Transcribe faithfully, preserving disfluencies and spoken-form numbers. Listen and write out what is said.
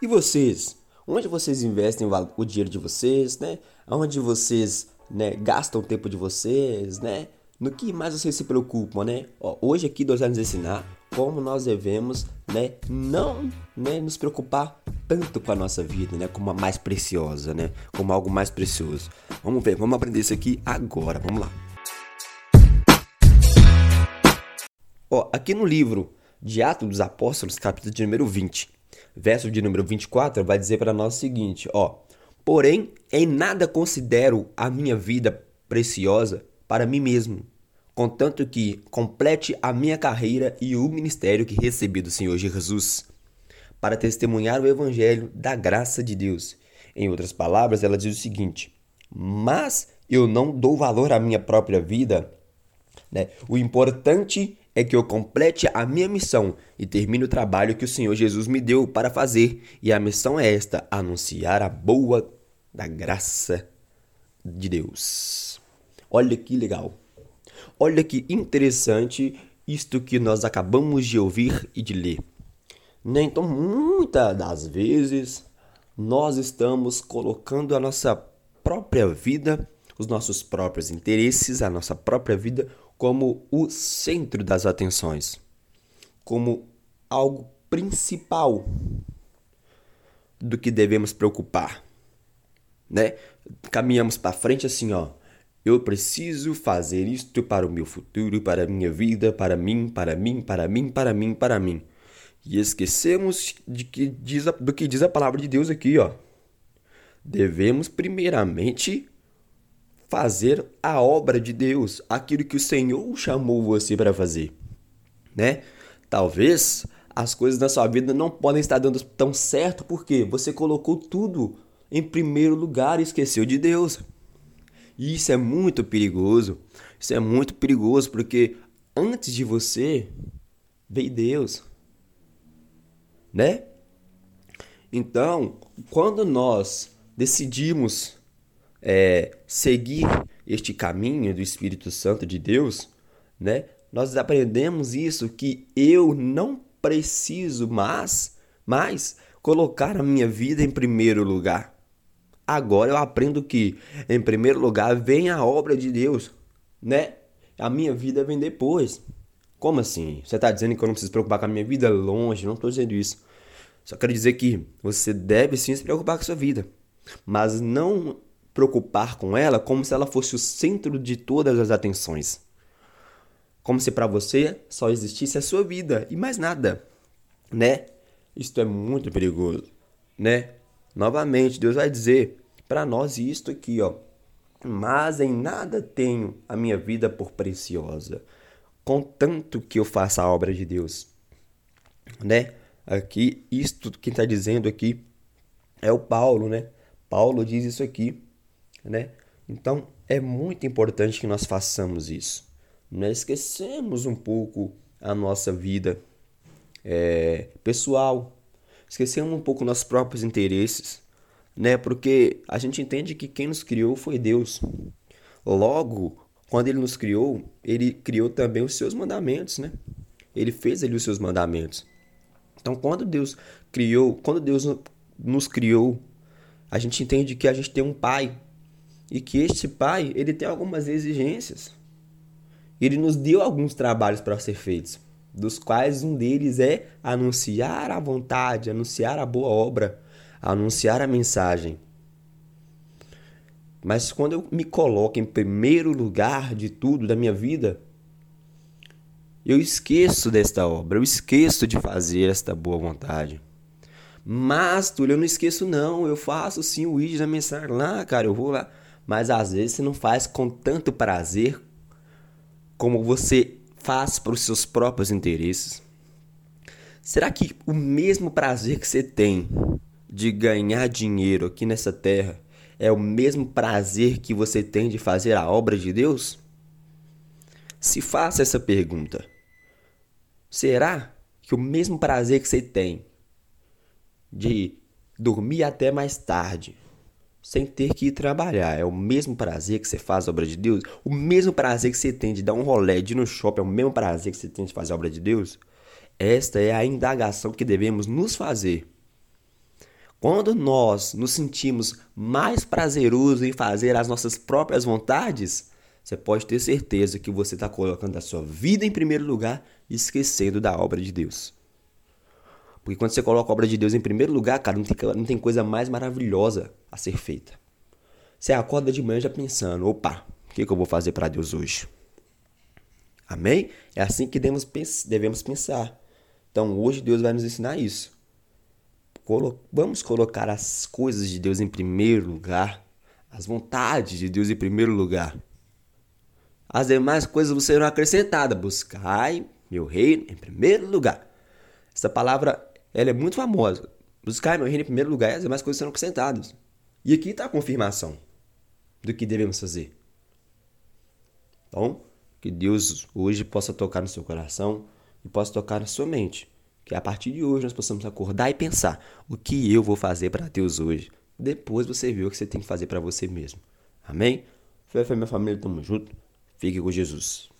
E vocês? Onde vocês investem o dinheiro de vocês, né? Onde vocês, né, gastam o tempo de vocês, né? No que mais vocês se preocupam, né? Ó, hoje aqui nós vamos ensinar como nós devemos, né, não, né, nos preocupar tanto com a nossa vida, né, como a mais preciosa, né, como algo mais precioso. Vamos ver, vamos aprender isso aqui agora, vamos lá. Ó, aqui no livro de Atos dos Apóstolos, capítulo de número vinte, verso de número vinte e quatro, vai dizer para nós o seguinte, ó: porém, em nada considero a minha vida preciosa para mim mesmo, contanto que complete a minha carreira e o ministério que recebi do Senhor Jesus, para testemunhar o evangelho da graça de Deus. Em outras palavras, ela diz o seguinte: mas eu não dou valor à minha própria vida, né? O importante é que eu complete a minha missão e termine o trabalho que o Senhor Jesus me deu para fazer. E a missão é esta: anunciar a boa da graça de Deus. Olha que legal. Olha que interessante isto que nós acabamos de ouvir e de ler. Né? Então, muitas das vezes, nós estamos colocando a nossa própria vida, os nossos próprios interesses, a nossa própria vida, como o centro das atenções, como algo principal do que devemos preocupar, né? Caminhamos para frente assim, ó: eu preciso fazer isto para o meu futuro, para a minha vida, para mim, para mim, para mim, para mim, para mim. E esquecemos de que diz a, do que diz a palavra de Deus aqui, ó. Devemos primeiramente fazer a obra de Deus, aquilo que o Senhor chamou você para fazer, né? Talvez as coisas na sua vida não podem estar dando tão certo porque você colocou tudo em primeiro lugar e esqueceu de Deus. E isso é muito perigoso, isso é muito perigoso porque antes de você veio Deus, né? Então, quando nós decidimos É, seguir este caminho do Espírito Santo de Deus, né? Nós aprendemos isso, que eu não preciso mais, mais colocar a minha vida em primeiro lugar. Agora eu aprendo que em primeiro lugar vem a obra de Deus, né? A minha vida vem depois. Como assim? Você está dizendo que eu não preciso me preocupar com a minha vida? Longe, não estou dizendo isso. Só quero dizer que você deve sim se preocupar com a sua vida, mas não preocupar com ela como se ela fosse o centro de todas as atenções. Como se para você só existisse a sua vida e mais nada, né? Isto é muito perigoso, né? Novamente, Deus vai dizer para nós isto aqui, ó: mas em nada tenho a minha vida por preciosa, contanto que eu faça a obra de Deus, né? Aqui, isto que está dizendo aqui é o Paulo, né? Paulo diz isso aqui, né? Então, é muito importante que nós façamos isso. Nós esquecemos um pouco a nossa vida é, pessoal, esquecemos um pouco nossos próprios interesses, né? Porque a gente entende que quem nos criou foi Deus. Logo, quando Ele nos criou, Ele criou também os seus mandamentos, né? Ele fez ali os seus mandamentos. Então, quando Deus criou, quando Deus nos criou, a gente entende que a gente tem um pai, e que este pai, ele tem algumas exigências. Ele nos deu alguns trabalhos para ser feitos, dos quais um deles é anunciar a vontade, anunciar a boa obra, anunciar a mensagem. Mas quando eu me coloco em primeiro lugar de tudo da minha vida, eu esqueço desta obra, eu esqueço de fazer esta boa vontade. Mas, Túlio, eu não esqueço não, eu faço sim o vídeo da mensagem lá, cara, eu vou lá. Mas às vezes você não faz com tanto prazer como você faz para os seus próprios interesses. Será que o mesmo prazer que você tem de ganhar dinheiro aqui nessa terra é o mesmo prazer que você tem de fazer a obra de Deus? Se faça essa pergunta. Será que o mesmo prazer que você tem de dormir até mais tarde, sem ter que ir trabalhar, é o mesmo prazer que você faz a obra de Deus? O mesmo prazer que você tem de dar um rolê, de ir no shopping, é o mesmo prazer que você tem de fazer a obra de Deus? Esta é a indagação que devemos nos fazer. Quando nós nos sentimos mais prazerosos em fazer as nossas próprias vontades, você pode ter certeza que você está colocando a sua vida em primeiro lugar e esquecendo da obra de Deus. Porque quando você coloca a obra de Deus em primeiro lugar, cara, não tem, não tem coisa mais maravilhosa a ser feita. Você acorda de manhã já pensando, opa, o que, que eu vou fazer para Deus hoje? Amém? É assim que devemos pensar. Então hoje Deus vai nos ensinar isso. Vamos colocar as coisas de Deus em primeiro lugar, as vontades de Deus em primeiro lugar. As demais coisas serão acrescentadas. Buscai meu reino em primeiro lugar. Essa palavra ela é muito famosa. Buscai meu reino em primeiro lugar e as demais coisas serão acrescentadas. E aqui está a confirmação do que devemos fazer. Então, que Deus hoje possa tocar no seu coração e possa tocar na sua mente. Que a partir de hoje nós possamos acordar e pensar o que eu vou fazer para Deus hoje. Depois você vê o que você tem que fazer para você mesmo. Amém? Fé, fé, minha família, tamo junto. Fique com Jesus.